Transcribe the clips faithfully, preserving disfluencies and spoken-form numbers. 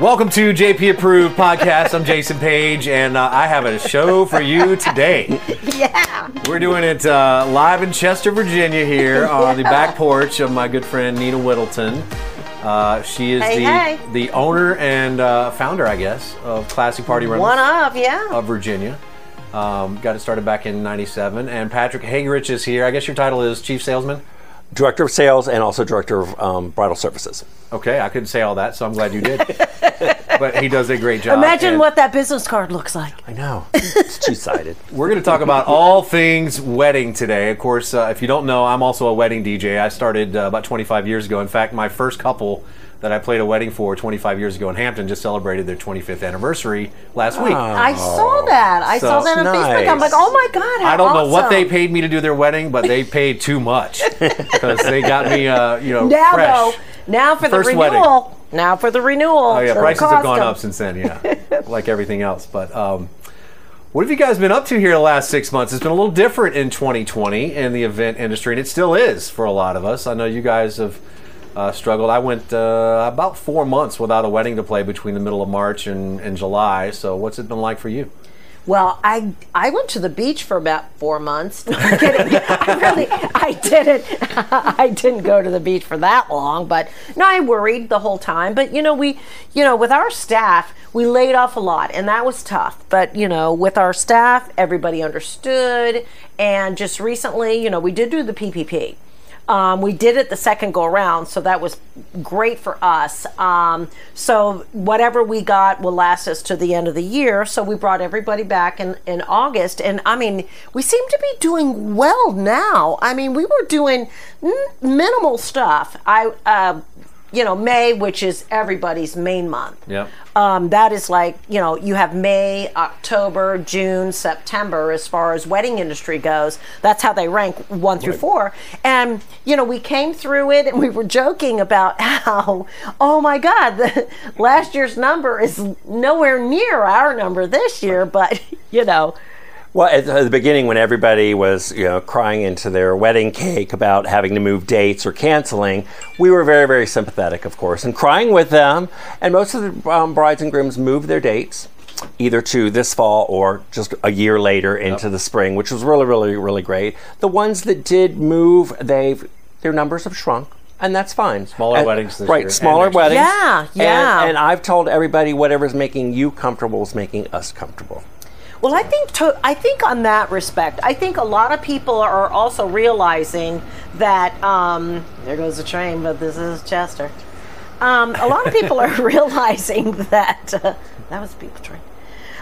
Welcome to J P Approved Podcast. I'm Jason Page, and uh, I have a show for you today. Yeah. We're doing it uh, live in Chester, Virginia here yeah. on the back porch of my good friend Nina Whittleton. Uh, she is hey, the hey. the owner and uh, founder, I guess, of Classic Party Rentals. One of, yeah. Of Virginia. Um, got it started back in ninety-seven. And Patrick Hagerich is here. I guess your title is Chief Salesman? Director of Sales and also Director of um, Bridal Services. Okay, I couldn't say all that, so I'm glad you did. But he does a great job. Imagine what that business card looks like. I know. It's two-sided. We're going to talk about all things wedding today. Of course, uh, if you don't know, I'm also a wedding D J. I started uh, about twenty-five years ago. In fact, my first couple that I played a wedding for twenty-five years ago in Hampton just celebrated their twenty-fifth anniversary last week. Oh, I saw that. I so saw that on nice. Facebook. I'm like, oh my God, how I don't awesome. know what they paid me to do their wedding, but they paid too much because they got me, uh, you know, now, fresh. Though, now for First the renewal. Wedding. Now for the renewal. Oh yeah, so prices have gone them. up since then, yeah, like everything else. But um, what have you guys been up to here the last six months? It's been a little different in twenty twenty in the event industry, and it still is for a lot of us. I know you guys have... Uh, struggled. I went uh, about four months without a wedding to play between the middle of March and, and July. So what's it been like for you? Well, I I went to the beach for about four months. I'm kidding. I really, I didn't, I didn't go to the beach for that long. But no, I worried the whole time. But you know, we, you know, with our staff, we laid off a lot, and that was tough. But you know, with our staff, everybody understood. And just recently, you know, we did do the P P P. Um, we did it the second go around, so that was great for us. Um, so whatever we got will last us to the end of the year. So we brought everybody back in, in August. And I mean, we seem to be doing well now. I mean, we were doing n- minimal stuff. I, uh, you know, May, which is everybody's main month. Yeah. Um, that is like, you know, you have May, October, June, September, as far as wedding industry goes. That's how they rank one through four. And, you know, we came through it and we were joking about how, oh my God, the, last year's number is nowhere near our number this year, but, you know. Well, at the beginning when everybody was, you know, crying into their wedding cake about having to move dates or canceling, we were very, very sympathetic, of course, and crying with them. And most of the um, brides and grooms moved their dates either to this fall or just a year later into yep. the spring, which was really, really, really great. The ones that did move, they've their numbers have shrunk. And that's fine. Smaller and, weddings this right, year. Right, smaller weddings. Yeah, yeah. And, and I've told everybody whatever's making you comfortable is making us comfortable. Well, I think to, I think on that respect, I think a lot of people are also realizing that, um, there goes the train, but this is Chester. Um, a lot of people are realizing that, uh, that was a people train.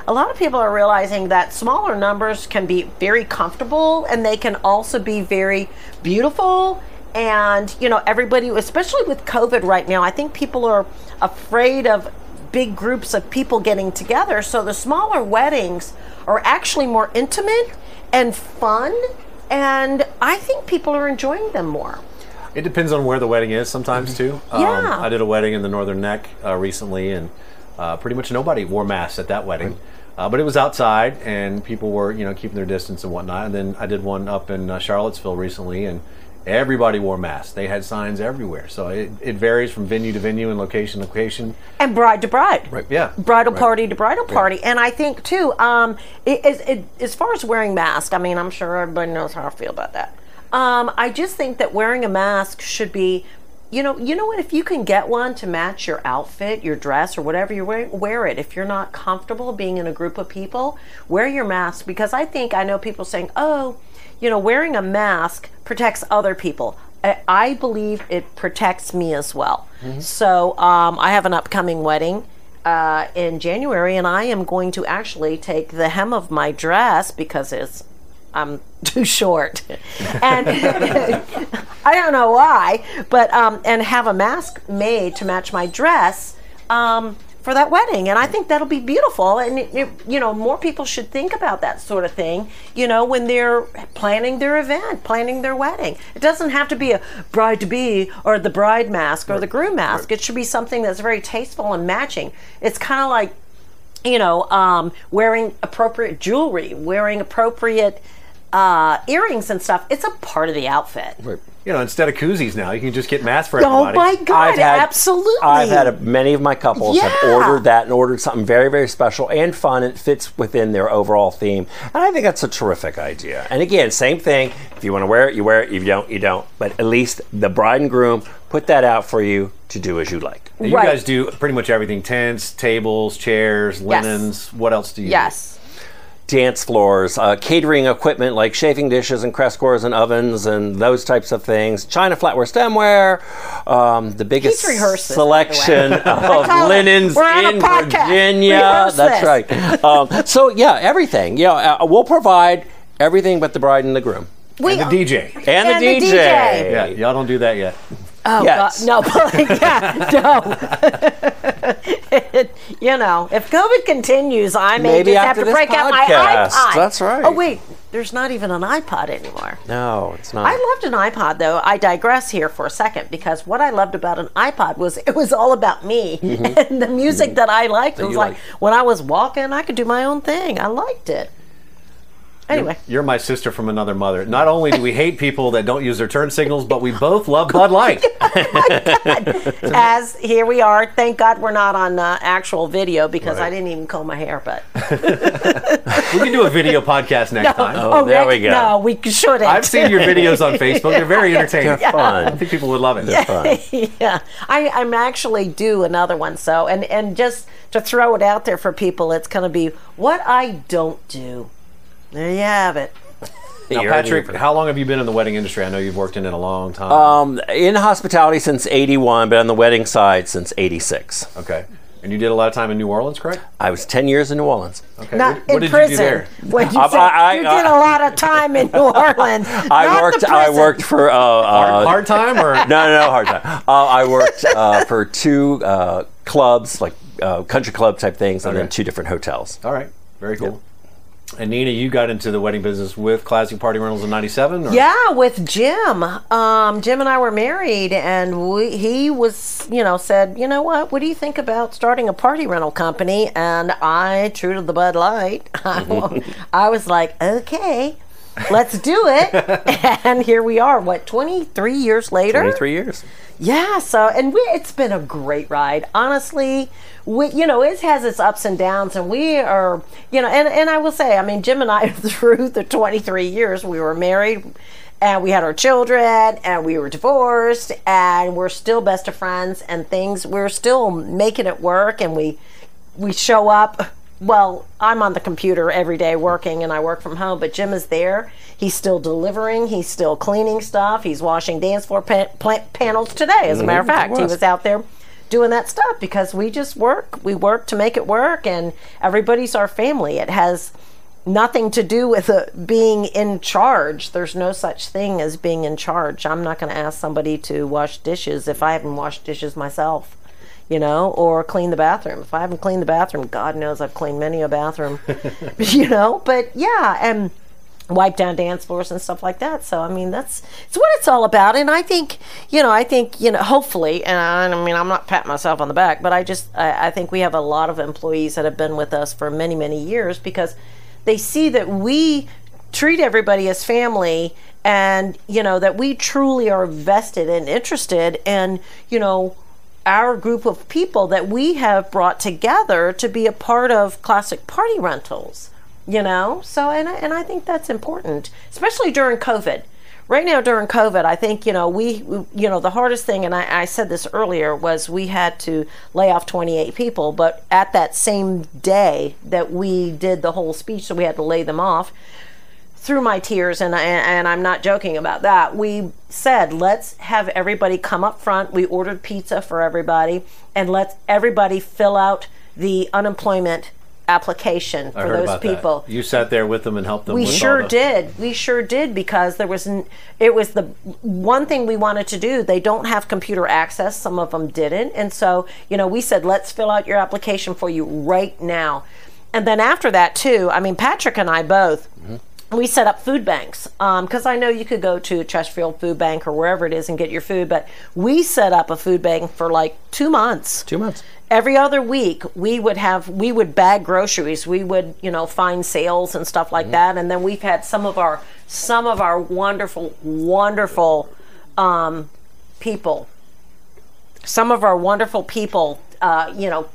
A lot of people are realizing that smaller numbers can be very comfortable and they can also be very beautiful. And, you know, everybody, especially with COVID right now, I think people are afraid of big groups of people getting together, so the smaller weddings are actually more intimate and fun, and I think people are enjoying them more. It depends on where the wedding is sometimes too. Yeah. Um, I did a wedding in the Northern Neck uh, recently, and uh, pretty much nobody wore masks at that wedding, uh, but it was outside and people were, you know, keeping their distance and whatnot. And then I did one up in uh, Charlottesville recently, and everybody wore masks. They had signs everywhere. So it, it varies from venue to venue and location to location. And bride to bride. Right, yeah. Bridal right. party to bridal party. Yeah. And I think, too, um, it, it, it, as far as wearing masks, I mean, I'm sure everybody knows how I feel about that. Um, I just think that wearing a mask should be, you know, you know what, if you can get one to match your outfit, your dress, or whatever you're wearing, wear it. If you're not comfortable being in a group of people, wear your mask. Because I think, I know people saying, oh, you know, wearing a mask protects other people. I, I believe it protects me as well. Mm-hmm. So um, I have an upcoming wedding uh, in January, and I am going to actually take the hem of my dress because it's I'm too short, and I don't know why, but um, and have a mask made to match my dress um, for that wedding. And I think that'll be beautiful, and it, it, you know, more people should think about that sort of thing, you know, when they're planning their event, planning their wedding. It doesn't have to be a bride-to-be or the bride mask or right. the groom mask. Right. It should be something that's very tasteful and matching. It's kind of like, you know, um, wearing appropriate jewelry, wearing appropriate uh, earrings and stuff, it's a part of the outfit. Right. You know, instead of koozies now, you can just get masks for everybody. Oh my God, I've had, absolutely. I've had a, many of my couples yeah. have ordered that and ordered something very, very special and fun. It fits within their overall theme. And I think that's a terrific idea. And again, same thing. If you want to wear it, you wear it. If you don't, you don't. But at least the bride and groom put that out for you to do as you like. Right. You guys do pretty much everything. Tents, tables, chairs, linens. Yes. What else do you yes. do? Yes. Dance floors, uh, catering equipment like chafing dishes and Crescors and ovens and those types of things. China flatware, stemware, um, the biggest selection of linens in Virginia. That's right. Um, so yeah, everything. Yeah, uh, we'll provide everything but the bride and the groom. We, and the D J. And, and the, the D J. D J. Yeah, y'all don't do that yet. Oh, yes. God, no, yeah, no. It, you know, if COVID continues, I may Maybe just have to break podcast. out my iPod. That's right. Oh, wait, there's not even an iPod anymore. No, it's not. I loved an iPod, though. I digress here for a second, because what I loved about an iPod was it was all about me mm-hmm. and the music mm-hmm. that I liked. That it was like, liked. when I was walking, I could do my own thing. I liked it. Anyway. You're, you're my sister from another mother. Not only do we hate people that don't use their turn signals, but we both love Bud Light. Oh my God. As here we are. Thank God we're not on uh, actual video, because right. I didn't even comb my hair, but. We can do a video podcast next no. time. Oh, oh there next, we go. No, we shouldn't. I've seen your videos on Facebook. They're very entertaining. They're yeah. fun. I think people would love it. They're fun. Yeah. I, I'm actually due another one, so. And, and just to throw it out there for people, it's going to be what I don't do. There you have it. Now, Patrick, how long have you been in the wedding industry? I know you've worked in it a long time. Um, in hospitality since eighty-one, but on the wedding side since eighty-six. Okay. And you did a lot of time in New Orleans, correct? I was ten years in New Orleans. Okay. Not what, in what did prison. You do there? What you, I, say, I, I, you I, did a lot of time in New Orleans. I not worked. The I worked for uh, uh, hard, hard time or no, no, no hard time. Uh, I worked uh, for two uh, clubs, like uh, country club type things, okay. and then two different hotels. All right. Very cool. Yep. And Nina, you got into the wedding business with Classic Party Rentals in ninety-seven? Or? Yeah, with Jim. Um, Jim and I were married, and we, he was, you know, said, you know what, what do you think about starting a party rental company? And I, true to the Bud Light, I, I was like, okay, let's do it. And here we are, what, twenty-three years later? twenty-three years. Yeah, so, and we, it's been a great ride. Honestly, we, you know, it has its ups and downs, and we are, you know, and, and I will say, I mean, Jim and I, through the twenty-three years, we were married, and we had our children, and we were divorced, and we're still best of friends, and things, we're still making it work, and we, we show up. Well, I'm on the computer every day working, and I work from home, but Jim is there. He's still delivering. He's still cleaning stuff. He's washing dance floor pan plant panels today. As a matter of fact, he was out there doing that stuff, because we just work. We work to make it work, and everybody's our family. It has nothing to do with uh, being in charge. There's no such thing as being in charge. I'm not going to ask somebody to wash dishes if I haven't washed dishes myself. You know, or clean the bathroom. If I haven't cleaned the bathroom, God knows I've cleaned many a bathroom, you know, but yeah, and wipe down dance floors and stuff like that. So, I mean, that's it's what it's all about. And I think, you know, I think, you know, hopefully, and I, I mean, I'm not patting myself on the back, but I just, I, I think we have a lot of employees that have been with us for many, many years, because they see that we treat everybody as family, and, you know, that we truly are vested and interested in, you know, our group of people that we have brought together to be a part of Classic Party Rentals, you know? So, and I, and I think that's important, especially during COVID. Right now during COVID, I think, you know, we, we you know, the hardest thing, and I, I said this earlier, was we had to lay off twenty-eight people, but at that same day that we did the whole speech, so we had to lay them off, through my tears, and, and and I'm not joking about that, we said, let's have everybody come up front. We ordered pizza for everybody, and let's everybody fill out the unemployment application for those people. That. You sat there with them and helped them. We with sure all did. We sure did, because there was n it was the one thing we wanted to do. They don't have computer access. Some of them didn't. And so, you know, we said, let's fill out your application for you right now. And then after that too, I mean, Patrick and I both, mm-hmm. we set up food banks, because um, I know you could go to Chesterfield Food Bank or wherever it is and get your food, but we set up a food bank for like two months. Two months. Every other week, we would have, we would bag groceries. We would, you know, find sales and stuff like mm-hmm. that. And then we've had some of our, some of our wonderful, wonderful um, people, some of our wonderful people, uh, you know,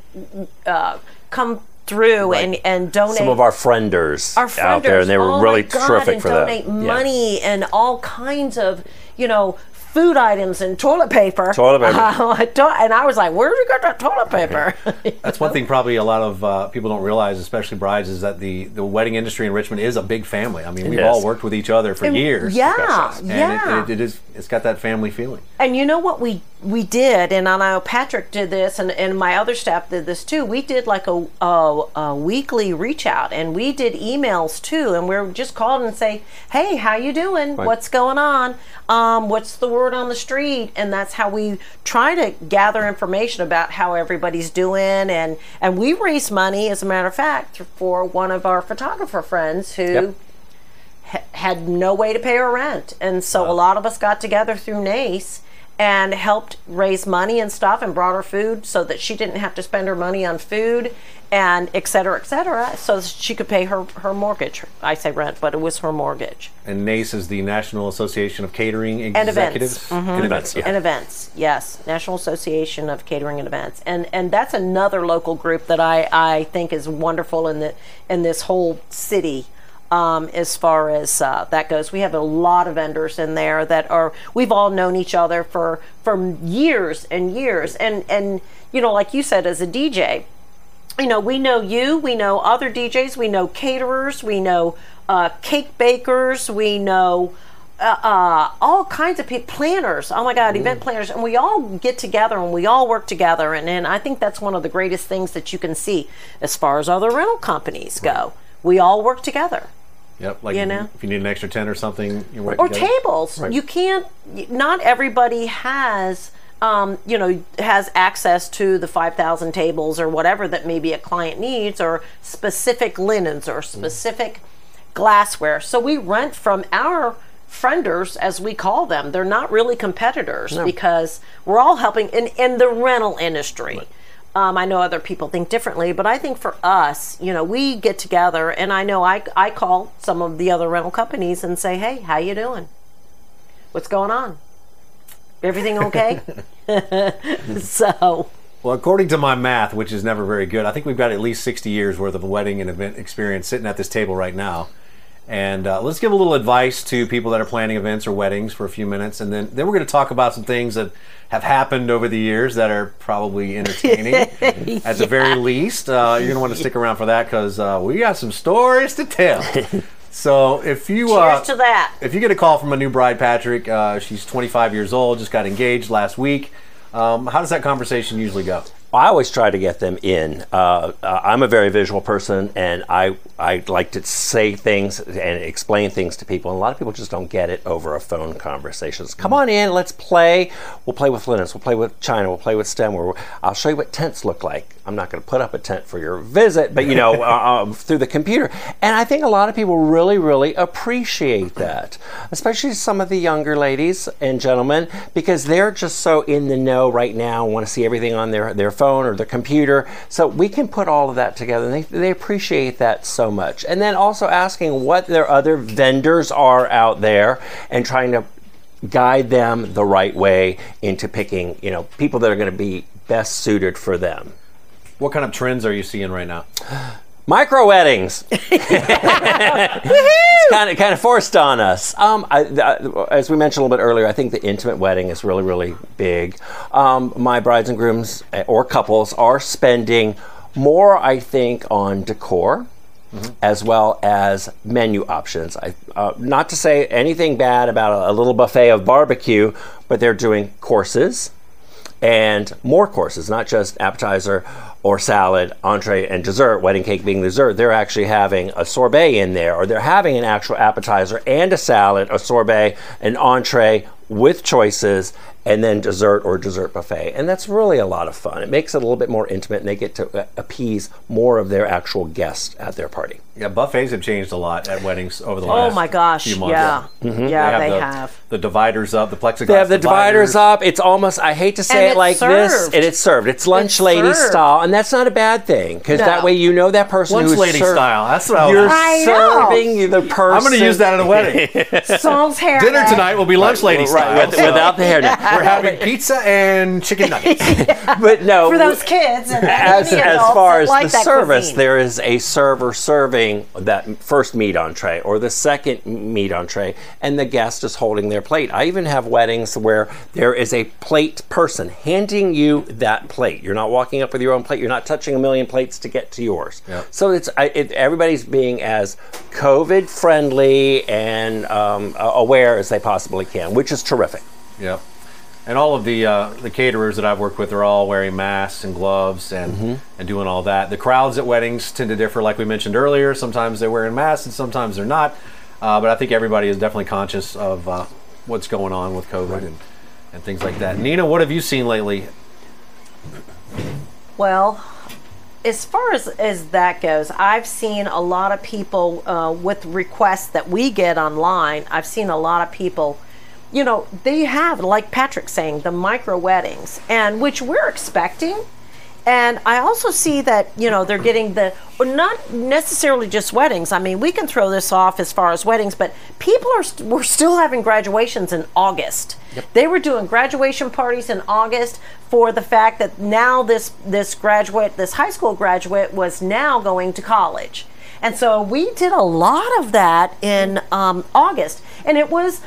uh, come through right. and, and donate. Some of our frienders, our frienders out there, and they were oh really God, terrific and for that. Donate money yeah. and all kinds of, you know, food items and toilet paper. Toilet paper. Uh, to- and I was like, where did you get that toilet paper? That's one thing probably a lot of uh, people don't realize, especially brides, is that the, the wedding industry in Richmond is a big family. I mean, it we've is. all worked with each other for and, years. Yeah, and yeah. It, it, it is, it's got that family feeling. And you know what we we did, and I know Patrick did this, and, and my other staff did this too, we did like a, a, a weekly reach out, and we did emails too, and we were just called and say, hey, how you doing? Right. What's going on? Um, what's the word on the street? And that's how we try to gather information about how everybody's doing, and, and we raised money, as a matter of fact, for one of our photographer friends who... Yep. had no way to pay her rent, and so wow. a lot of us got together through NACE and helped raise money and stuff, and brought her food so that she didn't have to spend her money on food, and et cetera, et cetera, so she could pay her, her mortgage. I say rent, but it was her mortgage. And NACE is the National Association of Catering Executives. And events. Mm-hmm. And events, yeah. And events, yes. National Association of Catering and Events. And and that's another local group that I, I think is wonderful in the in this whole city. Um, as far as uh, that goes, we have a lot of vendors in there that are, we've all known each other for, for years and years. And, and, you know, like you said, as a D J, you know, we know you, we know other D Js, we know caterers, we know uh, cake bakers, we know uh, uh, all kinds of people, planners, oh my God, mm. event planners. And we all get together and we all work together. And, and I think that's one of the greatest things that you can see as far as other rental companies right. go. We all work together. Yep, like you know? If you need an extra tent or something, you work or together. Tables. Right. You can't. Not everybody has, um, you know, has access to the five thousand tables or whatever that maybe a client needs, or specific linens or specific mm. glassware. So we rent from our frienders, as we call them. They're not really competitors no. because we're all helping in in the rental industry. Right. Um, I know other people think differently, but I think for us, you know, we get together, and I know I, I call some of the other rental companies and say, hey, how you doing? What's going on? Everything okay? So... Well, according to my math, which is never very good, I think we've got at least sixty years worth of wedding and event experience sitting at this table right now. And uh, let's give a little advice to people that are planning events or weddings for a few minutes, and then, then we're going to talk about some things that have happened over the years that are probably entertaining. yeah. At the very least, uh, you're going to want to stick around for that, because uh, we got some stories to tell. So if you uh, cheers to that. If you get a call from a new bride, Patrick, uh, she's twenty-five years old, just got engaged last week. Um, how does that conversation usually go? I always try to get them in. Uh, uh, I'm a very visual person, and I I like to say things and explain things to people. And a lot of people just don't get it over a phone conversation. So, come on in, let's play. We'll play with linens, we'll play with china, we'll play with stemware. I'll show you what tents look like. I'm not going to put up a tent for your visit, but you know, uh, um, through the computer. And I think a lot of people really, really appreciate that, especially some of the younger ladies and gentlemen, because they're just so in the know right now and want to see everything on their their phone or the computer. So we can put all of that together, and they, they appreciate that so much. And then also asking what their other vendors are out there and trying to guide them the right way into picking, you know, people that are going to be best suited for them. What kind of trends are you seeing right now? Micro weddings. It's kind of kind of forced on us. Um, I, I, as we mentioned a little bit earlier, I think the intimate wedding is really, really big. Um, my brides and grooms or couples are spending more, I think, on decor. Mm-hmm. As well as menu options. I, uh, not to say anything bad about a, a little buffet of barbecue, but they're doing courses and more courses, not just appetizer or salad, entree, and dessert, wedding cake being dessert. They're actually having a sorbet in there, or they're having an actual appetizer and a salad, a sorbet, an entree, with choices, and then dessert or dessert buffet. And that's really a lot of fun. It makes it a little bit more intimate, and they get to appease more of their actual guests at their party. Yeah, buffets have changed a lot at weddings over the oh last my gosh, few months. Yeah, yeah, mm-hmm. yeah they, have, they the, have. The dividers up, the plexiglass They have the dividers. dividers up. It's almost, I hate to say and it like served. this, and it's served. It's lunch it's lady served. style, and that's not a bad thing, because no. that way you know that person lunch who's Lunch lady served. style, that's what I was You're I serving know. the person. I'm going to use that at a wedding. Song's hair. Dinner tonight will be lunch lady style. Right, with, so. Without the hairnet. We're having pizza and chicken nuggets. yeah. But no. For those kids. And as as far as like the service, cuisine. there is a server serving that first meat entree or the second meat entree, and the guest is holding their plate. I even have weddings where there is a plate person handing you that plate. You're not walking up with your own plate. You're not touching a million plates to get to yours. Yep. So it's I, it, everybody's being as COVID friendly and um, aware as they possibly can, which is terrific. Yeah, and all of the uh, the caterers that I've worked with are all wearing masks and gloves and mm-hmm. and doing all that. The crowds at weddings tend to differ, like we mentioned earlier. Sometimes they're wearing masks and sometimes they're not. Uh, but I think everybody is definitely conscious of uh, what's going on with COVID right. and, and things like that. Nina, what have you seen lately? Well, as far as, as that goes, I've seen a lot of people uh, with requests that we get online. I've seen a lot of people... You know, they have, like Patrick's saying, the micro weddings, and which we're expecting. And I also see that, you know, they're getting the, or not necessarily just weddings. I mean, we can throw this off as far as weddings, but people are st- we're still having graduations in August. Yep. They were doing graduation parties in August for the fact that now this this graduate, this high school graduate, was now going to college. And so we did a lot of that in um, August, and it was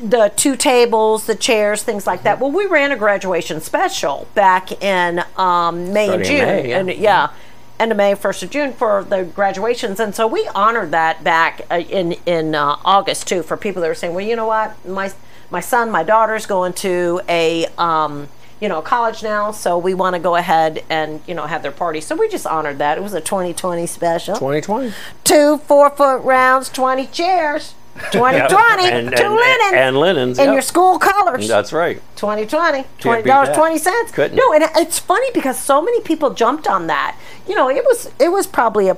the two tables, the chairs, things like that. Well, we ran a graduation special back in um, May and June. May, yeah. And, yeah, end of May, first of June for the graduations. And so we honored that back uh, in, in uh, August, too, for people that were saying, well, you know what? My my son, my daughter's going to a, um, you know, college now, so we want to go ahead and, you know, have their party. So we just honored that. It was a twenty twenty special. twenty twenty Two four-foot rounds, twenty chairs. twenty twenty yep. and, two and, linens. And linens. And yep. your school colors. That's right. twenty twenty twenty dollars and twenty cents Couldn't. No, and it's funny because so many people jumped on that. You know, it was it was probably a,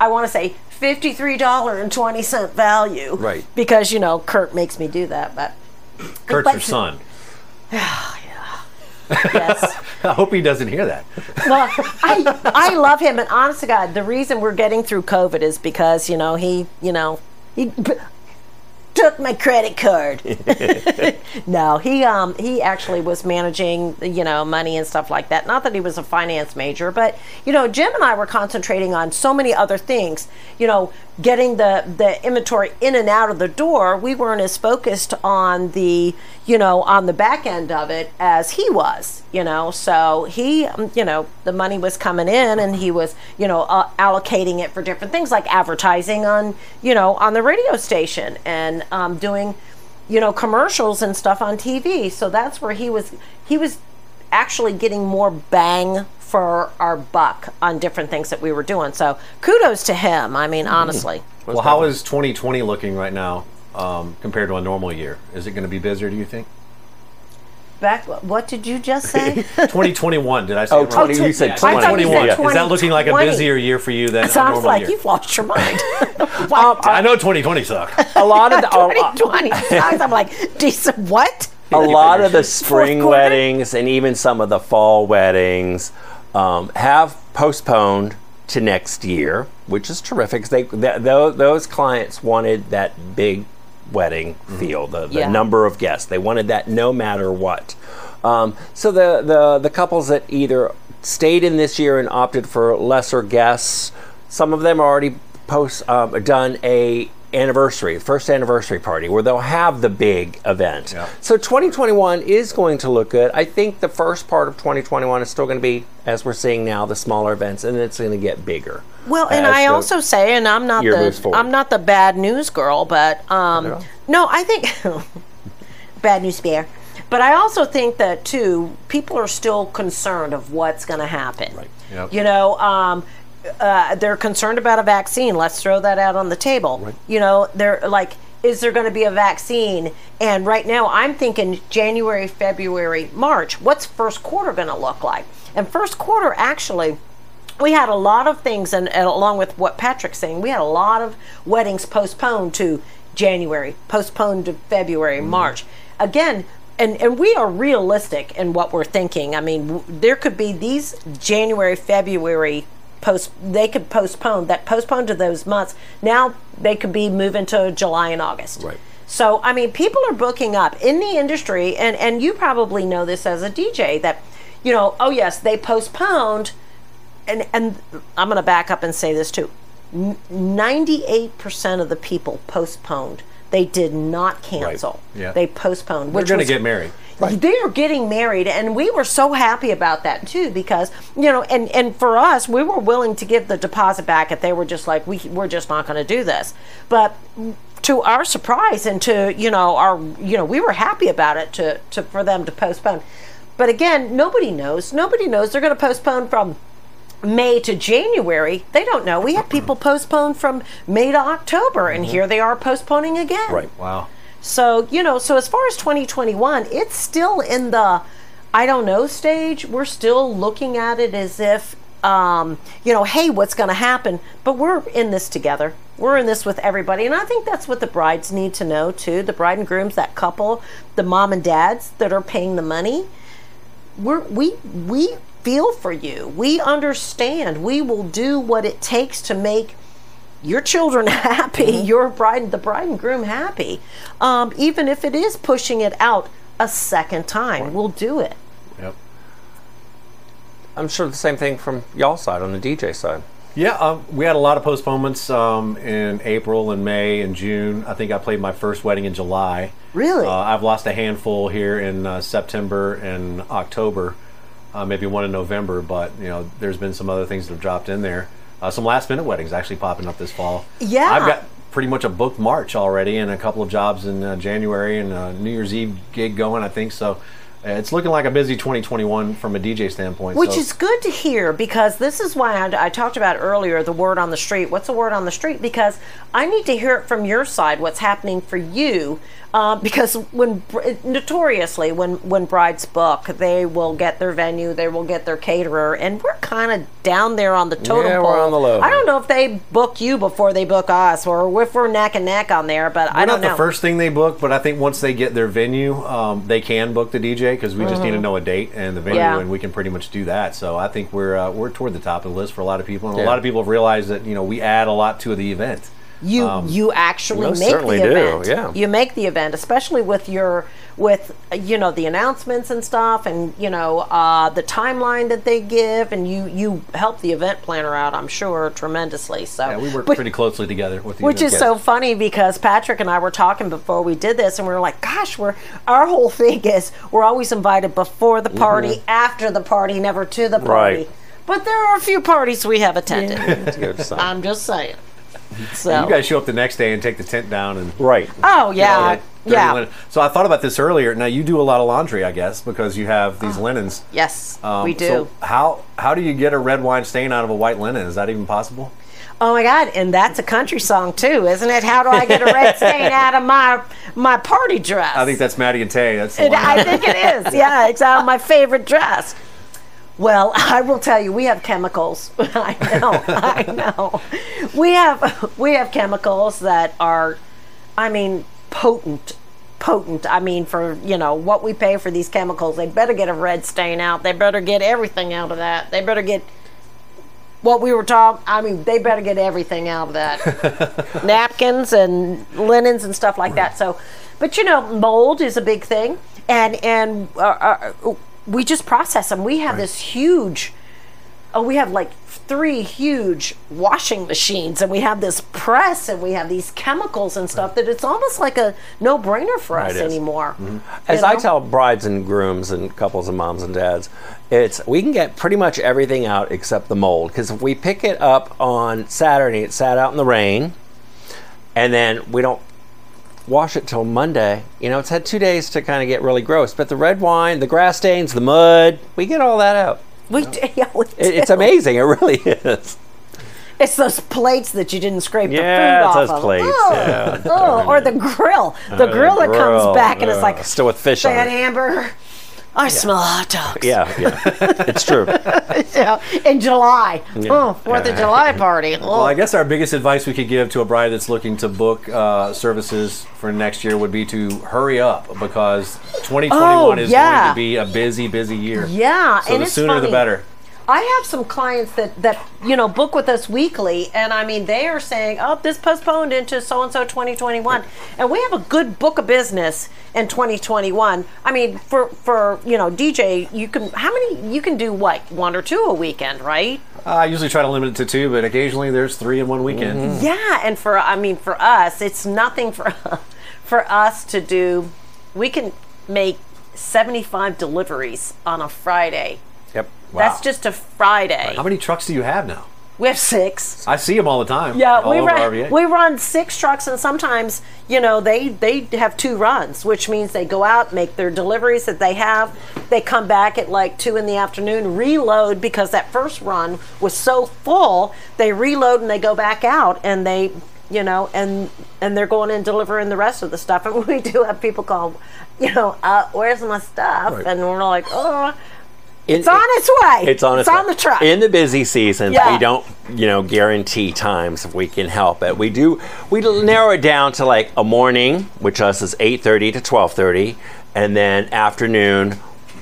I want to say fifty-three dollars and twenty cents value. Right. Because, you know, Kurt makes me do that. But Kurt's but, your son. Yeah. Yes. I hope he doesn't hear that. Well, I I love him. And honest to God, the reason we're getting through COVID is because, you know, he, you know, he took my credit card. No, he um he actually was managing, you know, money and stuff like that. Not that he was a finance major, but, you know, Jim and I were concentrating on so many other things. You know, getting the, the inventory in and out of the door, we weren't as focused on the, you know, on the back end of it as he was, you know. So he, you know, the money was coming in and he was, you know, uh, allocating it for different things like advertising on, you know, on the radio station and Um, doing, you know, commercials and stuff on T V. So that's where he was, he was actually getting more bang for our buck on different things that we were doing. So kudos to him. I mean, honestly. Mm-hmm. Well, how is twenty twenty looking right now um, compared to a normal year? Is it going to be busier, do you think? Back, what did you just say? twenty twenty-one Did I say? Oh, right? twenty, you said yeah, twenty twenty-one. Yeah. Is that looking like a busier year for you than it sounds a normal like year? You've lost your mind. um, I know twenty twenty sucked. A lot of the twenty twenty sucks. I'm like, decent what? A lot of the spring weddings and even some of the fall weddings um, have postponed to next year, which is terrific. They th- th- those clients wanted that big wedding feel, the, the yeah. number of guests. They wanted that no matter what. Um, so the, the, the couples that either stayed in this year and opted for lesser guests, some of them already post um, done a anniversary, first anniversary party where they'll have the big event. Yeah. So twenty twenty-one is going to look good. I think the first part of twenty twenty-one is still going to be, as we're seeing now, the smaller events, and it's going to get bigger. Well, and I also say, and I'm not the I'm not the bad news girl, but um, no. no, I think bad news bear. But I also think that too, people are still concerned of what's going to happen. Right. Yep. You know, um, uh, they're concerned about a vaccine. Let's throw that out on the table. Right. You know, they're like, is there going to be a vaccine? And right now I'm thinking January, February, March. What's first quarter going to look like? And first quarter, actually, we had a lot of things, and, and along with what Patrick's saying, we had a lot of weddings postponed to January, postponed to February, mm-hmm. March. Again, and, and we are realistic in what we're thinking. I mean, w- there could be these January, February post, they could postpone that, postpone to those months. Now they could be moving to July and August. Right. So, I mean, people are booking up in the industry, and, and you probably know this as a D J that, you know, oh yes, they postponed. And, and I'm going to back up and say this too. ninety-eight percent of the people postponed. They did not cancel. Right. Yeah. They postponed. They're going to get married. Right. They are getting married, and we were so happy about that too, because you know, and, and for us, we were willing to give the deposit back if they were just like, we we're just not going to do this. But to our surprise, and to you know our you know we were happy about it to to for them to postpone. But again, nobody knows. Nobody knows. They're going to postpone from May to January. They don't know. We had people postpone from May to October, and mm-hmm. here they are postponing again. Right. Wow. So, you know, so as far as twenty twenty-one, it's still in the I don't know stage. We're still looking at it as if, um, you know, hey, what's going to happen? But we're in this together. We're in this with everybody. And I think that's what the brides need to know, too. The bride and grooms, that couple, the mom and dads that are paying the money. We're, we, we, feel for you. We understand. We will do what it takes to make your children happy, mm-hmm. your bride, the bride and groom happy. Um, even if it is pushing it out a second time, we'll do it. Yep. I'm sure the same thing from y'all side on the D J side. Yeah, uh, we had a lot of postponements um, in April and May and June. I think I played my first wedding in July. Really? Uh, I've lost a handful here in uh, September and October. Uh, maybe one in November, but you know, there's been some other things that have dropped in there. Uh, some last-minute weddings actually popping up this fall. Yeah, I've got pretty much a booked March already, and a couple of jobs in uh, January, and a New Year's Eve gig going. I think so. Uh, it's looking like a busy twenty twenty-one from a D J standpoint, which so. is good to hear, because this is why I, I talked about earlier the word on the street. What's the word on the street? Because I need to hear it from your side. What's happening for you? Uh, because when notoriously when, when brides book, they will get their venue, they will get their caterer, and we're kind of down there on the totem yeah, pole. We're on the low. I don't know if they book you before they book us, or if we're neck and neck on there, but we're I don't know. We're not the first thing they book, but I think once they get their venue, um, they can book the D J, because we mm-hmm. just need to know a date and the venue, yeah. and we can pretty much do that. So I think we're uh, we're toward the top of the list for a lot of people, and yeah. a lot of people have realized that you know we add a lot to the event. You um, you actually make certainly the event. Do, yeah. You make the event, especially with your with you know the announcements and stuff, and you know uh, the timeline that they give, and you, you help the event planner out, I'm sure, tremendously. So yeah, we work but, pretty closely together with the which event. Is so funny, because Patrick and I were talking before we did this, and we were like, gosh, we're our whole thing is we're always invited before the party, mm-hmm. after the party, never to the party. Right. But there are a few parties we have attended. Yeah. I'm just saying. So. You guys show up the next day and take the tent down and right. Oh yeah, yeah. Linen. So I thought about this earlier. Now you do a lot of laundry, I guess, because you have these uh, linens. Yes, um, we do. So how how do you get a red wine stain out of a white linen? Is that even possible? Oh my God! And that's a country song too, isn't it? How do I get a red stain out of my my party dress? I think that's Maddie and Tay. That's the it, I think it is. Yeah, it's out of my favorite dress. Well, I will tell you, we have chemicals. I know, I know. We have we have chemicals that are, I mean, potent, potent. I mean, for, you know, what we pay for these chemicals, they better get a red stain out. They better get everything out of that. They better get what we were talking, I mean, they better get everything out of that. Napkins and linens and stuff like that. So, but, you know, mold is a big thing. And, and, uh, uh, we just process them. We have right. this huge, oh, we have like three huge washing machines, and we have this press, and we have these chemicals and stuff right. that it's almost like a no-brainer for right us anymore. Mm-hmm. As know? I tell brides and grooms and couples and moms and dads, it's we can get pretty much everything out except the mold, because if we pick it up on Saturday, it sat out in the rain, and then we don't wash it till Monday. You know, it's had two days to kind of get really gross. But the red wine, the grass stains, the mud, we get all that out. We, do, yeah, we do. It, it's amazing. It really is. It's those plates that you didn't scrape yeah, the food off of. Yeah, those plates. Oh, yeah. Oh, or the grill. The uh, grill that comes back uh, and it's like, still with fish on it. Hamburger. I yeah. smell hot dogs. Yeah, yeah. It's true. Yeah. In July. Yeah. Oh, Fourth yeah. of July party. Oh. Well, I guess our biggest advice we could give to a bride that's looking to book uh, services for next year would be to hurry up, because twenty twenty-one oh, is yeah. going to be a busy, busy year. Yeah. So and the it's sooner funny. the better. I have some clients that, that, you know, book with us weekly, and I mean, they are saying, oh, this postponed into so-and-so twenty twenty-one. And we have a good book of business in twenty twenty-one. I mean, for, for you know, D J, you can, how many, you can do what, one or two a weekend, right? Uh, I usually try to limit it to two, but occasionally there's three in one weekend. Mm-hmm. Yeah, and for, I mean, for us, it's nothing for, for us to do, we can make seventy-five deliveries on a Friday. Yep. Wow. That's just a Friday. Right. How many trucks do you have now? We have six. I see them all the time. Yeah, all we over run. R V A. We run six trucks, and sometimes you know they they have two runs, which means they go out, make their deliveries that they have, they come back at like two in the afternoon, reload because that first run was so full. They reload and they go back out, and they you know and and they're going and delivering the rest of the stuff. And we do have people call, you know, uh, where's my stuff? Right. And we're like, oh. In, it's on its way. It's on its, it's on the truck. In the busy season, yeah. we don't, you know, guarantee times if we can help it. We do. We narrow it down to like a morning, which us is eight thirty to twelve thirty, and then afternoon,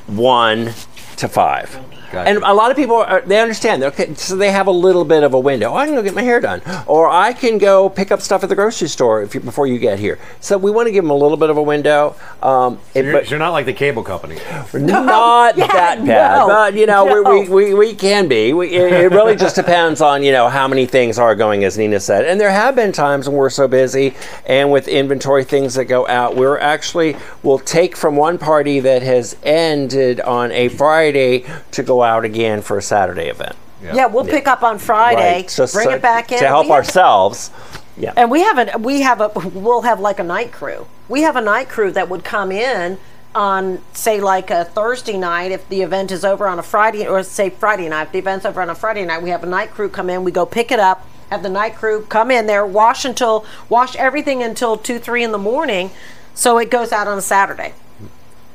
one to five. Gotcha. And a lot of people are, they understand. Okay, so they have a little bit of a window. I can go get my hair done, or I can go pick up stuff at the grocery store if you, before you get here. So we want to give them a little bit of a window. Um, so it, you're, but you're not like the cable company. We're no, not yeah, that bad, no, but you know no. we, we, we we can be. We, it, it really just depends on you know how many things are going, as Nina said. And there have been times when we're so busy, and with inventory things that go out, we're actually we'll take from one party that has ended on a Friday to go out again for a Saturday event. Yeah, yeah we'll yeah. pick up on Friday, right. so bring so it back in to help we ourselves. Have, yeah, and we haven't. We have a. We'll have like a night crew. We have a night crew that would come in on say like a Thursday night if the event is over on a Friday, or say Friday night if the event's over on a Friday night. We have a night crew come in. We go pick it up. Have the night crew come in there, wash until wash everything until two, three in the morning, so it goes out on a Saturday.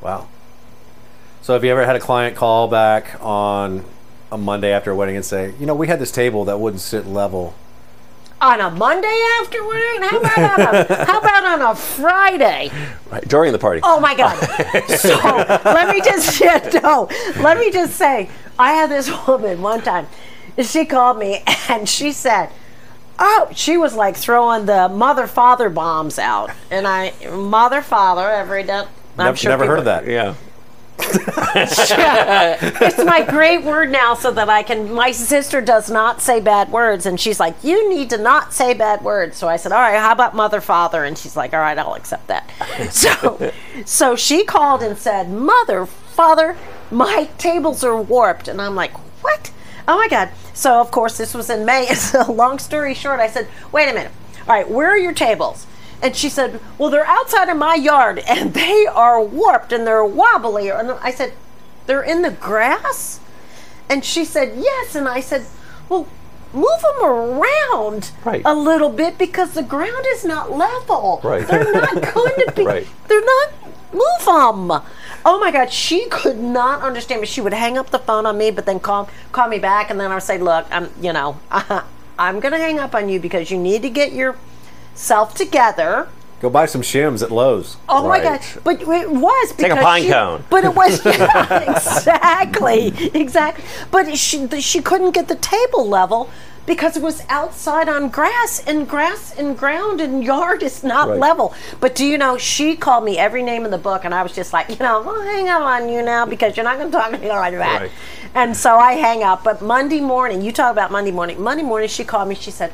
Wow. So have you ever had a client call back on a Monday after a wedding and say, you know, we had this table that wouldn't sit level? On a Monday after a wedding? How about on a, how about on a Friday? Right, during the party. Oh, my God. So let me just yeah, no, let me just say, I had this woman one time. She called me and she said, oh, she was like throwing the mother-father bombs out. And I, mother-father, every day. I'm never, sure never heard of that, yeah. It's my great word now, so that I can. My sister does not say bad words, and she's like, "You need to not say bad words." So I said, "All right, how about mother, father?" And she's like, "All right, I'll accept that." So, so she called and said, "Mother, father, my tables are warped," and I'm like, "What? Oh my God!" So of course, this was in May. So long story short, I said, "Wait a minute. All right, where are your tables?" And she said, well, they're outside of my yard, and they are warped, and they're wobbly. And I said, they're in the grass? And she said, yes. And I said, well, move them around right. a little bit, because the ground is not level. Right. They're not going to be, right. they're not, move them. Oh, my God, she could not understand me. She would hang up the phone on me, but then call, call me back, and then I would say, look, I'm, you know, uh, I'm going to hang up on you because you need to get your self together. Go buy some shims at Lowe's. Oh right. my God! But it was because take a pine she, cone. But it was yeah, exactly, exactly. But she she couldn't get the table level because it was outside on grass, and grass and ground and yard is not right. level. But do you know she called me every name in the book, and I was just like, you know, I'll hang up on you now because you're not going to talk to me like that. Right. And so I hang up. But Monday morning, you talk about Monday morning. Monday morning, she called me. She said,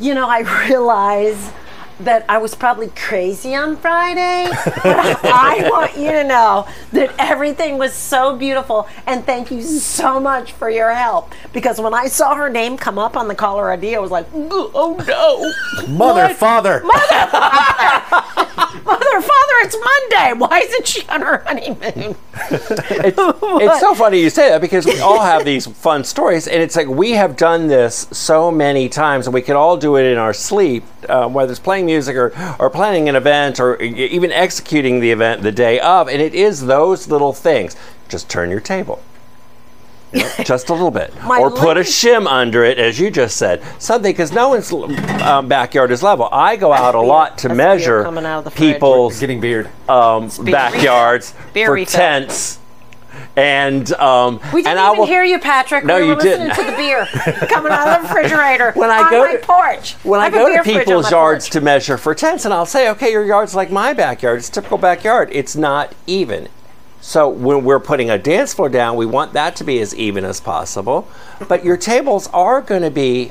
you know, I realize that I was probably crazy on Friday, but I, I want you to know that everything was so beautiful, and thank you so much for your help. Because when I saw her name come up on the caller I D, I was like, oh no. Mother, what? Father. Mother, father. Mother, father. mother, it's Monday. Why isn't she on her honeymoon? it's, it's so funny you say that, because we all have these fun stories, and it's like we have done this so many times, and we could all do it in our sleep, uh, whether it's playing music or, or planning an event or even executing the event the day of, and it is those little things. Just turn your table. You know, just a little bit. My or put a shim under it, as you just said. Something, because no one's um, backyard is level. I go out a lot to measure people's getting beard. Um, backyards beer for tents. And um, we didn't and even I will, hear you, Patrick. No, we were you listening didn't. To the beer coming out of the refrigerator when I on go my to, porch. When I, I go to people's yards porch. To measure for tents, and I'll say, okay, your yard's like my backyard. It's a typical backyard. It's not even. So when we're putting a dance floor down, we want that to be as even as possible. But your tables are going to be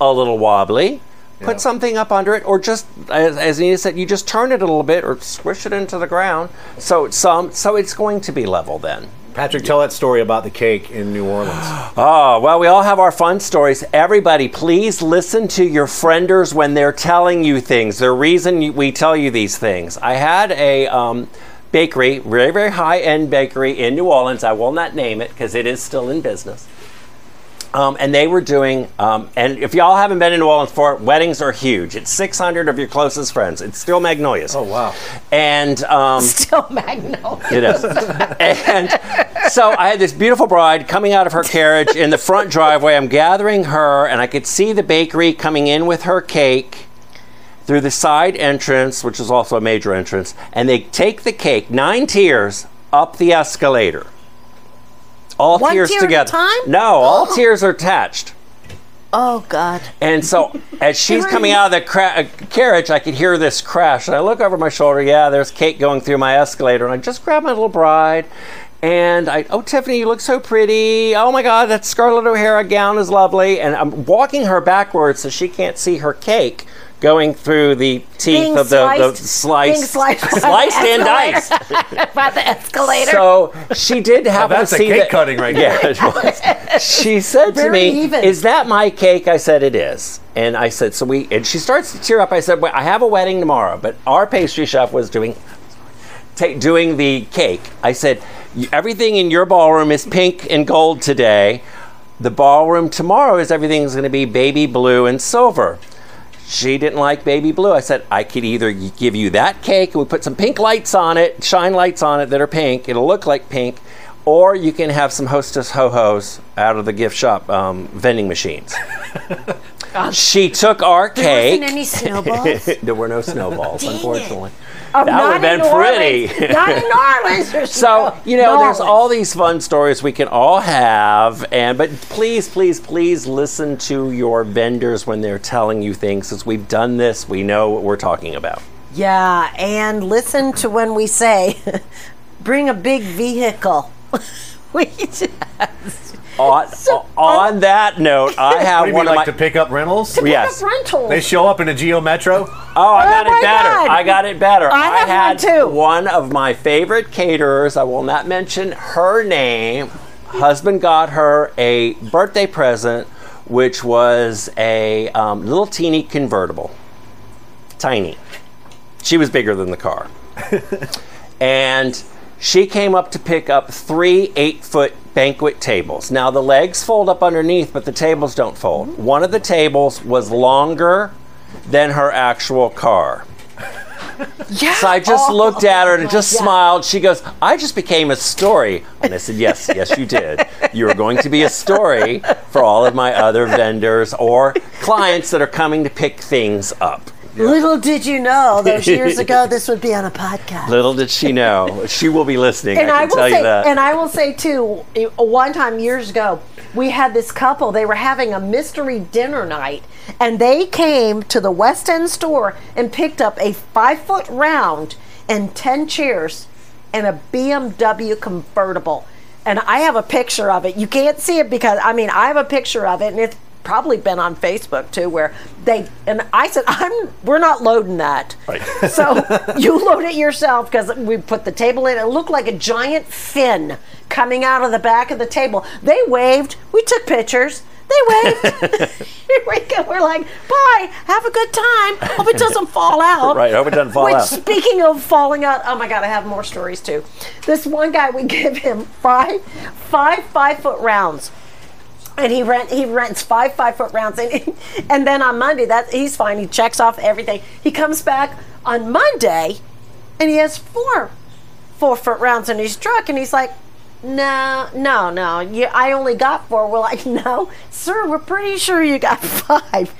a little wobbly. Yeah. Put something up under it, or just, as, as Nina said, you just turn it a little bit or squish it into the ground. So some, so it's going to be level then. Patrick, tell that story about the cake in New Orleans. Oh, well, we all have our fun stories. Everybody, please listen to your frienders when they're telling you things. The reason we tell you these things. I had a um, bakery, very, very high-end bakery in New Orleans. I will not name it because it is still in business. Um, and they were doing, um, and if y'all haven't been in New Orleans for it, weddings are huge. It's six hundred of your closest friends. It's still Magnolias. Oh, wow. And um, still Magnolias. It is. And so I had this beautiful bride coming out of her carriage in the front driveway. I'm gathering her, and I could see the bakery coming in with her cake through the side entrance, which is also a major entrance. And they take the cake, nine tiers, up the escalator. All One tiers tier together. Time? No, all oh. tiers are attached. Oh God! And so, as she's coming out of the cra carriage, I could hear this crash, and I look over my shoulder. Yeah, there's cake going through my escalator, and I just grab my little bride, and I, oh Tiffany, you look so pretty. Oh my God, that Scarlett O'Hara gown is lovely. And I'm walking her backwards so she can't see her cake going through the teeth being of the, the slice, sliced, sliced and diced. By the escalator. So she did happen oh, to see that. That's a cake cutting right there. Yeah, it was. She said to me, even. Is that my cake? I said, it is. And I said, so we, and she starts to tear up. I said, well, I have a wedding tomorrow, but our pastry chef was doing, ta doing the cake. I said, everything in your ballroom is pink and gold today. The ballroom tomorrow is everything's going to be baby blue and silver. She didn't like baby blue. I said, I could either give you that cake and we put some pink lights on it, shine lights on it that are pink. It'll look like pink. Or you can have some Hostess Ho-Hos out of the gift shop um, vending machines. She took our cake. There wasn't any snowballs? There were no snowballs, unfortunately. Oh, that would have been pretty. Not in Orleans. So, you know, there's all these fun stories we can all have. And But please, please, please listen to your vendors when they're telling you things. Since we've done this, we know what we're talking about. Yeah, and listen to when we say, bring a big vehicle. We just... On, so, on uh, that note, I have one of like my... to pick up rentals? To pick yes. up rentals. They show up in a Geo Metro? Oh, I got oh it better. God. I got it better. I, I had one, too. One of my favorite caterers, I will not mention her name, husband got her a birthday present, which was a um, little teeny convertible. Tiny. She was bigger than the car. And... she came up to pick up three eight-foot banquet tables. Now, the legs fold up underneath, but the tables don't fold. One of the tables was longer than her actual car. Yeah. So I just oh, looked at her and just yeah. smiled. She goes, I just became a story. And I said, yes, yes, you did. You're going to be a story for all of my other vendors or clients that are coming to pick things up. Yeah. Little did you know, those years ago, this would be on a podcast. Little did she know. She will be listening, and I can I will tell say, you that. And I will say, too, one time years ago, we had this couple. They were having a mystery dinner night, and they came to the West End store and picked up a five-foot round and ten chairs and a B M W convertible. And I have a picture of it. You can't see it because, I mean, I have a picture of it, and it's probably been on Facebook too, where they and I said, I'm we're not loading that. Right. So you load it yourself, because we put the table in. It looked like a giant fin coming out of the back of the table. They waved. We took pictures. They waved. We're like, bye, have a good time. Hope it doesn't fall out. Right, hope it doesn't fall Which, out. Speaking of falling out, oh my God, I have more stories too. This one guy, we give him five, five five-foot rounds. And he rent he rents five five-foot rounds. And, and then on Monday, that he's fine. He checks off everything. He comes back on Monday, and he has four four-foot rounds in his truck. And he's like, no, no, no. You, I only got four. We're like, no, sir, we're pretty sure you got five.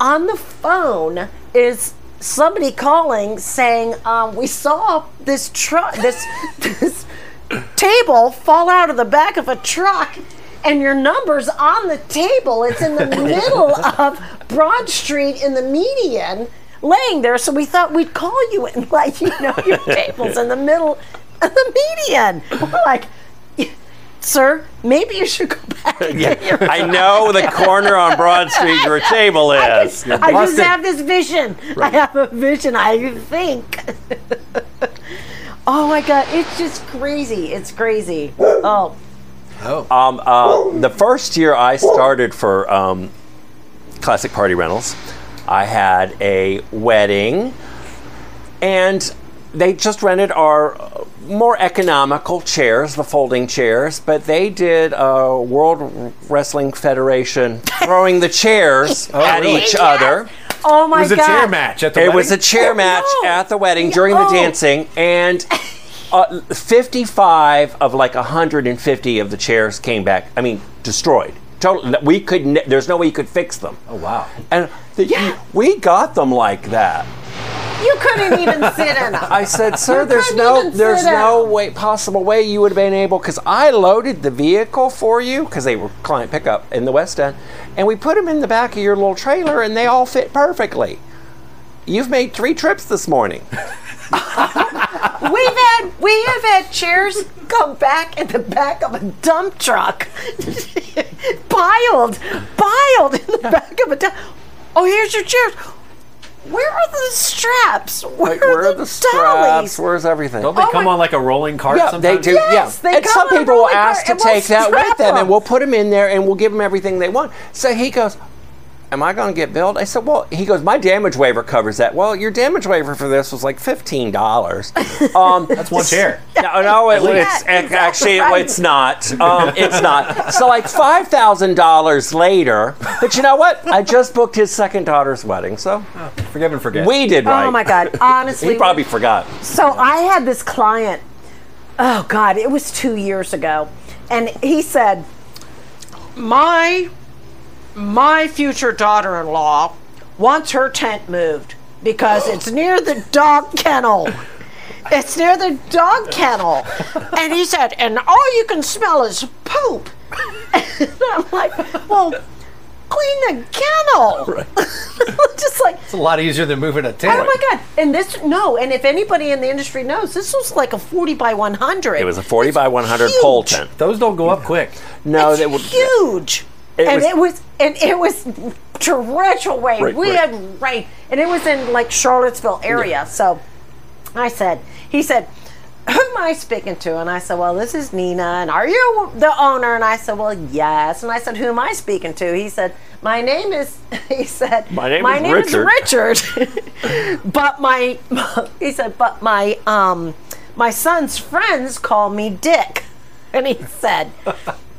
On the phone is somebody calling saying, um, we saw this truck, this, this table fall out of the back of a truck. And your number's on the table. It's in the middle of Broad Street in the median, laying there. So we thought we'd call you and like, you know, your table's in the middle of the median. We're like, sir, maybe you should go back. And yeah, get your I know the corner on Broad Street your table is. I just, I just have this vision. Right. I have a vision, I think. Oh my God, it's just crazy. It's crazy. Oh. Oh. Um, uh, the first year I started for um, Classic Party Rentals, I had a wedding, and they just rented our more economical chairs, the folding chairs, but they did a World Wrestling Federation throwing the chairs oh, at really? each yeah. other. Oh my God. It was a God. chair match at the it wedding? It was a chair oh, match no. at the wedding during oh. the dancing, and... Uh, fifty-five of like one hundred fifty of the chairs came back. I mean, destroyed. Totally. We could. Ne there's no way you could fix them. Oh wow! And the, yeah. we got them like that. You couldn't even sit in them. I said, sir, you there's no, there's no way, possible way you would have been able, because I loaded the vehicle for you, because they were client pickup in the West End, and we put them in the back of your little trailer, and they all fit perfectly. You've made three trips this morning. We've had we have had chairs come back at the back of a dump truck, piled, piled in the back of a dump. Oh, here's your chairs. Where are the straps? Where, like, where are, are the, the straps? Where's everything? Don't they oh come on like a rolling cart? Yeah, sometimes? they do. Yes, yeah, they and come some on people will ask to take we'll that with them, them, and we'll put them in there, and we'll give them everything they want. So he goes, am I going to get billed? I said, well, he goes, my damage waiver covers that. Well, your damage waiver for this was like fifteen dollars. Um, That's one chair. No, no it, yeah, it's, exactly actually, right. it's not. Um, it's not. So like five thousand dollars later, but you know what? I just booked his second daughter's wedding, so. Oh, forgive and forget. We did right. Oh my God, honestly. He probably forgot. So I had this client, oh God, it was two years ago. And he said, my My future daughter-in-law wants her tent moved because it's near the dog kennel. It's near the dog kennel. And he said, and all you can smell is poop. And I'm like, well, clean the kennel. Right. Just like, it's a lot easier than moving a tent. Oh my God. And this, no, and if anybody in the industry knows, this was like a forty by one hundred. It was a forty by one hundred huge. Pole tent. Those don't go up quick. No, it's they would. Huge. It and was, it was and it was torrential rain. Right, we right. had rain, and it was in like Charlottesville area. Yeah. So I said, he said, who am I speaking to? And I said, well, this is Nina. And are you the owner? And I said, well, yes. And I said, who am I speaking to? He said, my name is. He said, my name, my is, name Richard. is Richard. But my, he said, but my um my son's friends call me Dick. And he said,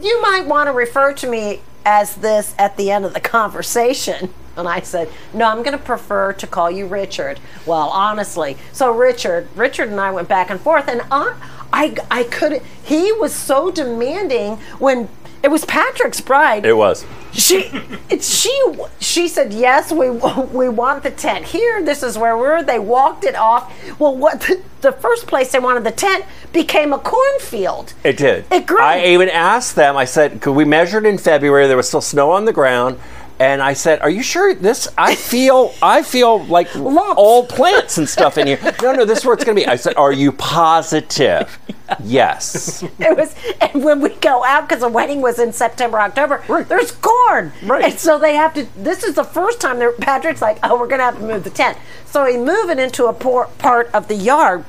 you might want to refer to me as this at the end of the conversation. And I said, no, I'm going to prefer to call you Richard. Well, honestly, so Richard, Richard and I went back and forth, and I, I, I couldn't, he was so demanding when it was Patrick's bride. It was. She, it, she, she said, yes, we, we want the tent here. This is where we're, they walked it off. Well, what the, the first place they wanted the tent became a cornfield. It did. It grew. I even asked them, I said, could we measured in February, there was still snow on the ground. And I said, are you sure this, I feel, I feel like old plants and stuff in here. No, no, this is where it's going to be. I said, are you positive? Yeah. Yes. It was, and when we go out, because the wedding was in September, October, right. there's corn. Right. And so they have to, this is the first time they're, Patrick's like, oh, we're going to have to move the tent. So he moved it into a poor part of the yard.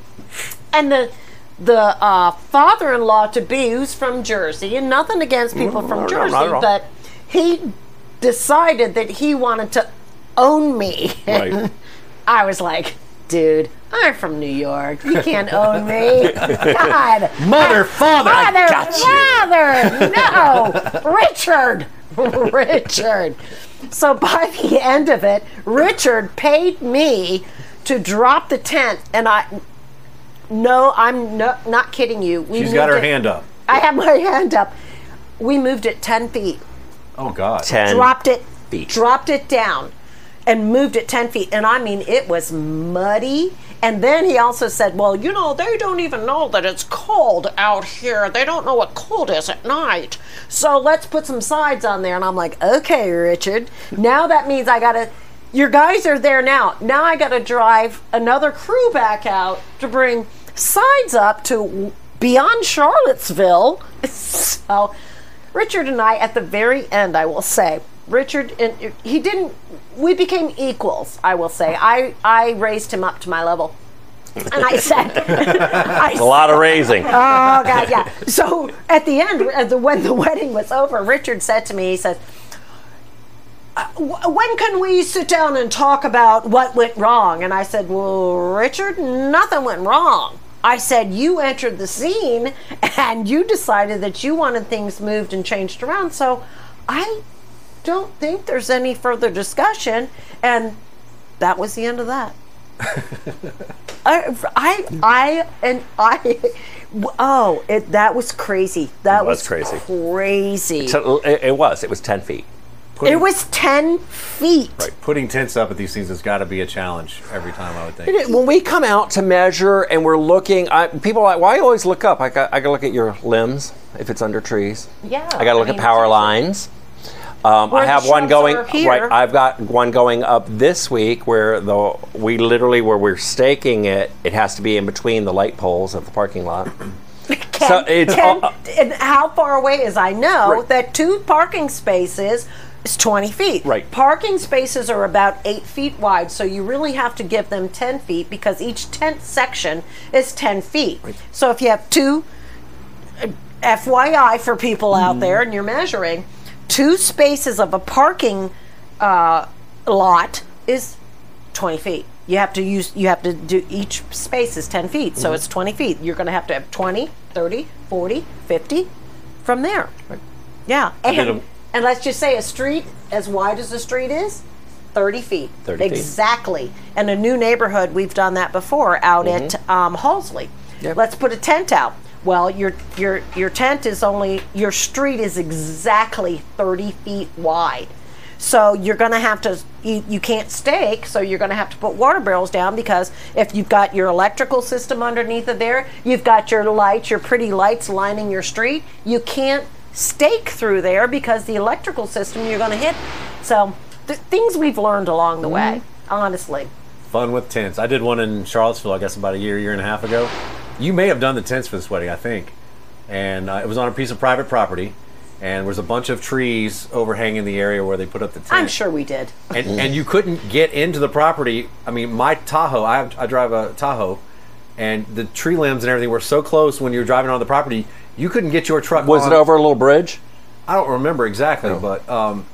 And the, the uh, father-in-law to be, who's from Jersey, and nothing against people no, from no, Jersey, no, no, no. but he decided that he wanted to own me. Right. I was like, dude, I'm from New York. You can't own me. God. Mother, father, mother, I got you. Father, no. Richard. Richard. So by the end of it, Richard paid me to drop the tent. And I, no, I'm no, not kidding you. We She's got her it, hand up. I have my hand up. We moved it ten feet. Oh, God. ten dropped it, feet. Dropped it down. And moved it ten feet, and I mean, it was muddy. And then he also said, well, you know, they don't even know that it's cold out here. They don't know what cold is at night. So let's put some sides on there. And I'm like, okay, Richard. Now that means I gotta, your guys are there now. Now I gotta drive another crew back out to bring sides up to beyond Charlottesville. So Richard and I, at the very end, I will say, Richard, and he didn't, we became equals, I will say. I, I raised him up to my level. And I said... I a lot said, of raising. Oh, God, yeah. So at the end, when the wedding was over, Richard said to me, he said, when can we sit down and talk about what went wrong? And I said, well, Richard, nothing went wrong. I said, you entered the scene, and you decided that you wanted things moved and changed around, so I... don't think there's any further discussion, and that was the end of that. I, I, I, and I, oh, it, that was crazy. That was, was crazy. Crazy. It, it was. It was ten feet. Putting, it was ten feet. Right. Putting tents up at these things has got to be a challenge every time, I would think. When we come out to measure and we're looking, I, people are like, well, I always look up. I got, I got to look at your limbs if it's under trees. Yeah. I got to look I mean, at power lines. Um, I have one going right. I've got one going up this week where the we literally where we're staking it. It has to be in between the light poles of the parking lot. Can, so it's can, all, and how far away is I know right. that two parking spaces is twenty feet. Right. Parking spaces are about eight feet wide, so you really have to give them ten feet because each tent section is ten feet. Right. So if you have two, uh, F Y I for people out mm. there, and you're measuring. Two spaces of a parking uh, lot is twenty feet. You have to use. You have to do each space is ten feet, so mm-hmm. it's twenty feet. You're going to have to have twenty, thirty, forty, fifty from there. Right. Yeah, and, and let's just say a street as wide as the street is, thirty feet. thirty exactly. Feet. And a new neighborhood. We've done that before out mm-hmm. at um, Halsley. Yep. Let's put a tent out. Well, your your your tent is only your street is exactly thirty feet wide, so you're going to have to you, you can't stake, so you're going to have to put water barrels down because if you've got your electrical system underneath of there, you've got your lights, your pretty lights lining your street, you can't stake through there because the electrical system you're going to hit. So th- things we've learned along the way, honestly. Fun with tents. I did one in Charlottesville, I guess about a year, year and a half ago. You may have done the tents for this wedding, I think. And uh, it was on a piece of private property, and there was a bunch of trees overhanging the area where they put up the tent. I'm sure we did. And, and you couldn't get into the property. I mean, my Tahoe, I, I drive a Tahoe, and the tree limbs and everything were so close when you were driving on the property, you couldn't get your truck. Was on. It over a little bridge? I don't remember exactly, no. but um,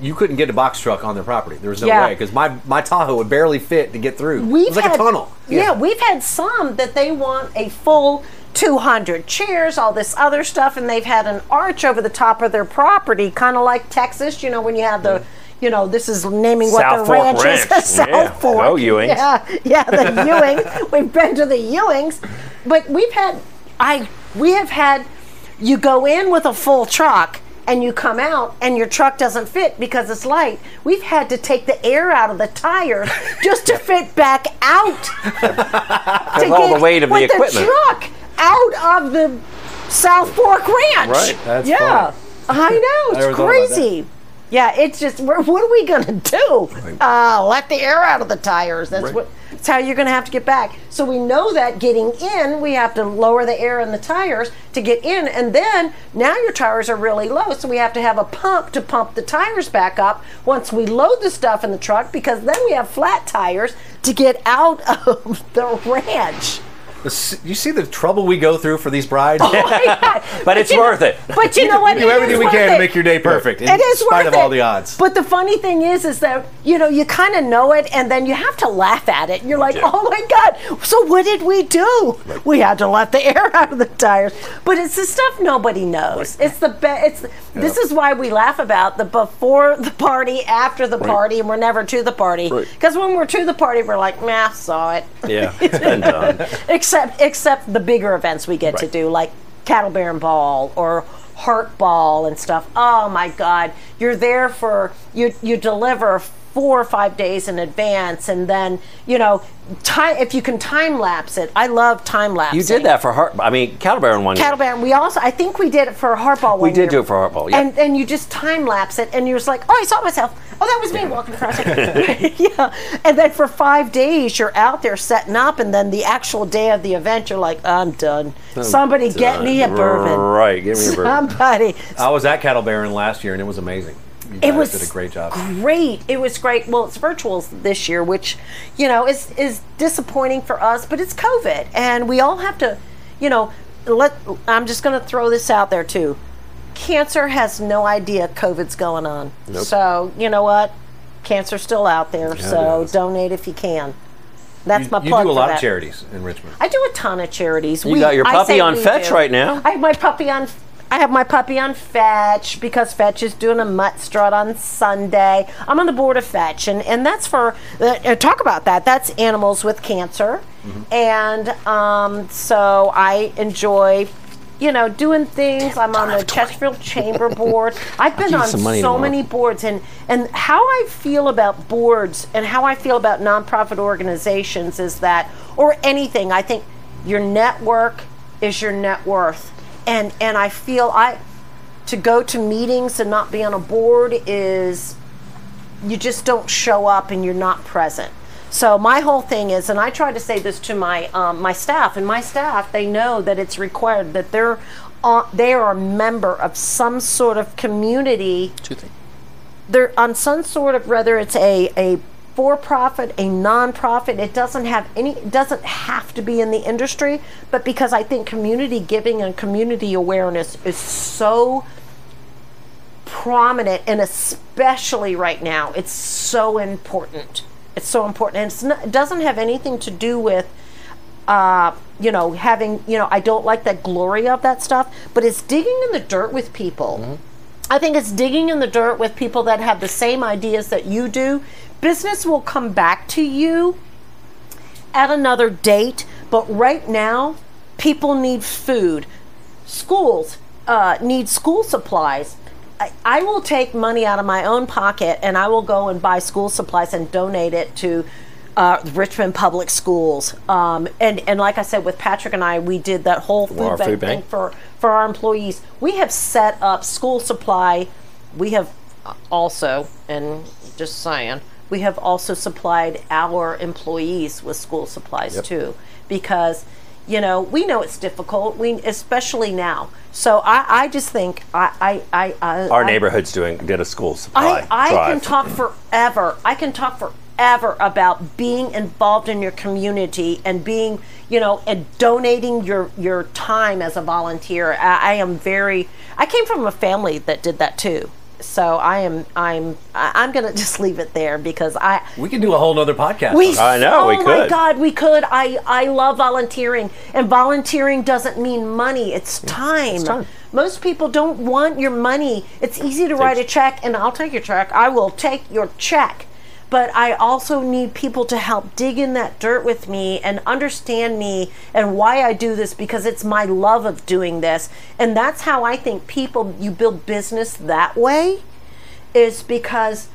you couldn't get a box truck on their property. There was no yeah. way, because my, my Tahoe would barely fit to get through. We've it was like had, a tunnel. Yeah. yeah, we've had some that they want a full two hundred chairs, all this other stuff, and they've had an arch over the top of their property, kind of like Texas, you know, when you have the, you know, this is naming what South the Fork ranch is. Ranch. South yeah. Fork. Oh, Ewings. Yeah, yeah the Ewings. We've been to the Ewings. But we've had, I we have had, you go in with a full truck, and you come out and your truck doesn't fit because it's light. We've had to take the air out of the tires just to fit back out. to all get the weight of the equipment. The truck out of the South Fork Ranch. Right, that's yeah, funny. I know, it's crazy. Yeah, it's just, what are we gonna do? Uh, let the air out of the tires. That's right. what. That's how you're gonna have to get back. So we know that getting in, we have to lower the air in the tires to get in, and then now your tires are really low, so we have to have a pump to pump the tires back up once we load the stuff in the truck, because then we have flat tires to get out of the ranch. The, you see the trouble we go through for these brides? Oh my God. but, but it's you, worth it. But you know what? We do everything we can it. to make your day perfect. It in is spite worth of it. all the odds. But the funny thing is, is that, you know, you kind of know it, and then you have to laugh at it. You're like, yeah. oh my God, so what did we do? Right. We had to let the air out of the tires. But it's the stuff nobody knows. Right. It's the best. It's yeah. This is why we laugh about the before the party, after the right. party, and we're never to the party. Because right. when we're to the party, we're like, nah, saw it. Yeah, and done. Except, except the bigger events we get right. to do, like Cattle Baron Ball or Heart Ball and stuff. Oh my God, you're there for, you you deliver four or five days in advance, and then, you know, time, if you can time lapse it. I love time lapsing. You did that for Heart, I mean, Cattle Baron one Cattle year. Baron, we also, I think we did it for Heart Ball one We did year. do it for Heart Ball, yeah. And, and you just time lapse it, and you're just like, oh, I saw myself. Oh, that was me yeah. walking across it. yeah. And then for five days, you're out there setting up, and then the actual day of the event, you're like, I'm done. I'm Somebody done. get me a bourbon. Right, give me a bourbon. Somebody. I was at Cattle Baron last year, and it was amazing. You guys it was did a great job. Great. It was great. Well, it's virtual this year, which, you know, is is disappointing for us, but it's COVID, and we all have to, you know, let I'm just going to throw this out there too. Cancer has no idea COVID's going on. Nope. So, you know what? Cancer's still out there, yeah, so donate if you can. That's you, my plug. You do a lot that. of charities in Richmond. I do a ton of charities. You we, got your puppy on Fetch do. right now. I have my puppy on I have my puppy on Fetch because Fetch is doing a mutt strut on Sunday. I'm on the board of Fetch, and, and that's for, uh, talk about that, that's animals with cancer. Mm-hmm. And um, so I enjoy, you know, doing things. Damn, I'm on the Chesterfield Chamber Board. I've been on so tomorrow. many boards, and, and how I feel about boards and how I feel about nonprofit organizations is that, or anything, I think your network is your net worth. And and I feel I to go to meetings and not be on a board is you just don't show up and you're not present. So my whole thing is, and I try to say this to my um, my staff, and my staff, they know that it's required that they're uh, they are a member of some sort of community. Two things. They're on some sort of, whether it's a a for-profit, a non-profit, it doesn't have any, it doesn't have to be in the industry, but because I think community giving and community awareness is so prominent, and especially right now, it's so important. It's so important, and it's not, it doesn't have anything to do with, uh, you know, having, you know, I don't like that glory of that stuff, but it's digging in the dirt with people. Mm-hmm. I think it's digging in the dirt with people that have the same ideas that you do. Business will come back to you at another date, but right now, people need food. Schools uh, need school supplies. I, I will take money out of my own pocket, and I will go and buy school supplies and donate it to uh, Richmond Public Schools. Um, and, and like I said, with Patrick and I, we did that whole food, wow, bank, food bank thing for, for our employees. We have set up school supply. We have also, and just saying, we have also supplied our employees with school supplies, yep, too, because, you know, we know it's difficult, we especially now. So I, I just think I, I, I our I, neighborhood's doing did a school supply. I, I drive. can talk forever. I can talk forever about being involved in your community and being, you know, and donating your your time as a volunteer. I, I am very. I came from a family that did that too. So I am, I'm, I'm gonna just leave it there because I. We can do a whole nother podcast. We, I know, oh we could. Oh my God, we could. I, I love volunteering, and volunteering doesn't mean money. It's time. It's time. Most people don't want your money. It's easy to write a check, and I'll take your check. I will take your check, but I also need people to help dig in that dirt with me and understand me and why I do this, because it's my love of doing this. And that's how I think people, you build business that way, is because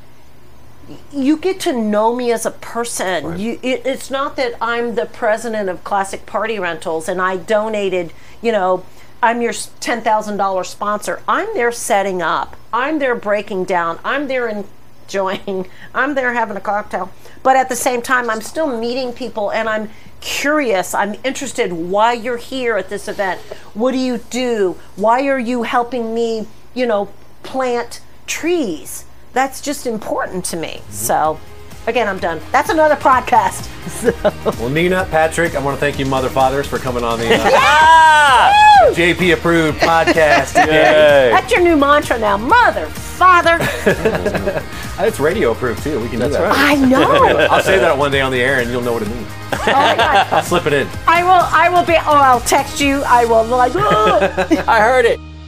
you get to know me as a person. Right. You, it, it's not that I'm the president of Classic Party Rentals and I donated, you know, I'm your ten thousand dollar sponsor. I'm there setting up. I'm there breaking down. I'm there in enjoying. I'm there having a cocktail, but at the same time, I'm still meeting people, and I'm curious. I'm interested why you're here at this event. What do you do? Why are you helping me, you know, plant trees? That's just important to me. Mm-hmm. So Again, I'm done. That's another podcast. So. Well, Nina, Patrick, I want to thank you, Mother Fathers, for coming on the uh, yeah! J P approved podcast. Yay. That's your new mantra now, Mother Father. It's radio approved too. We can That's do that. Right. I know. I'll say that one day on the air, and you'll know what it means. Oh my God. I'll slip it in. I will. I will be. Oh, I'll text you. I will. Like. Oh. I heard it.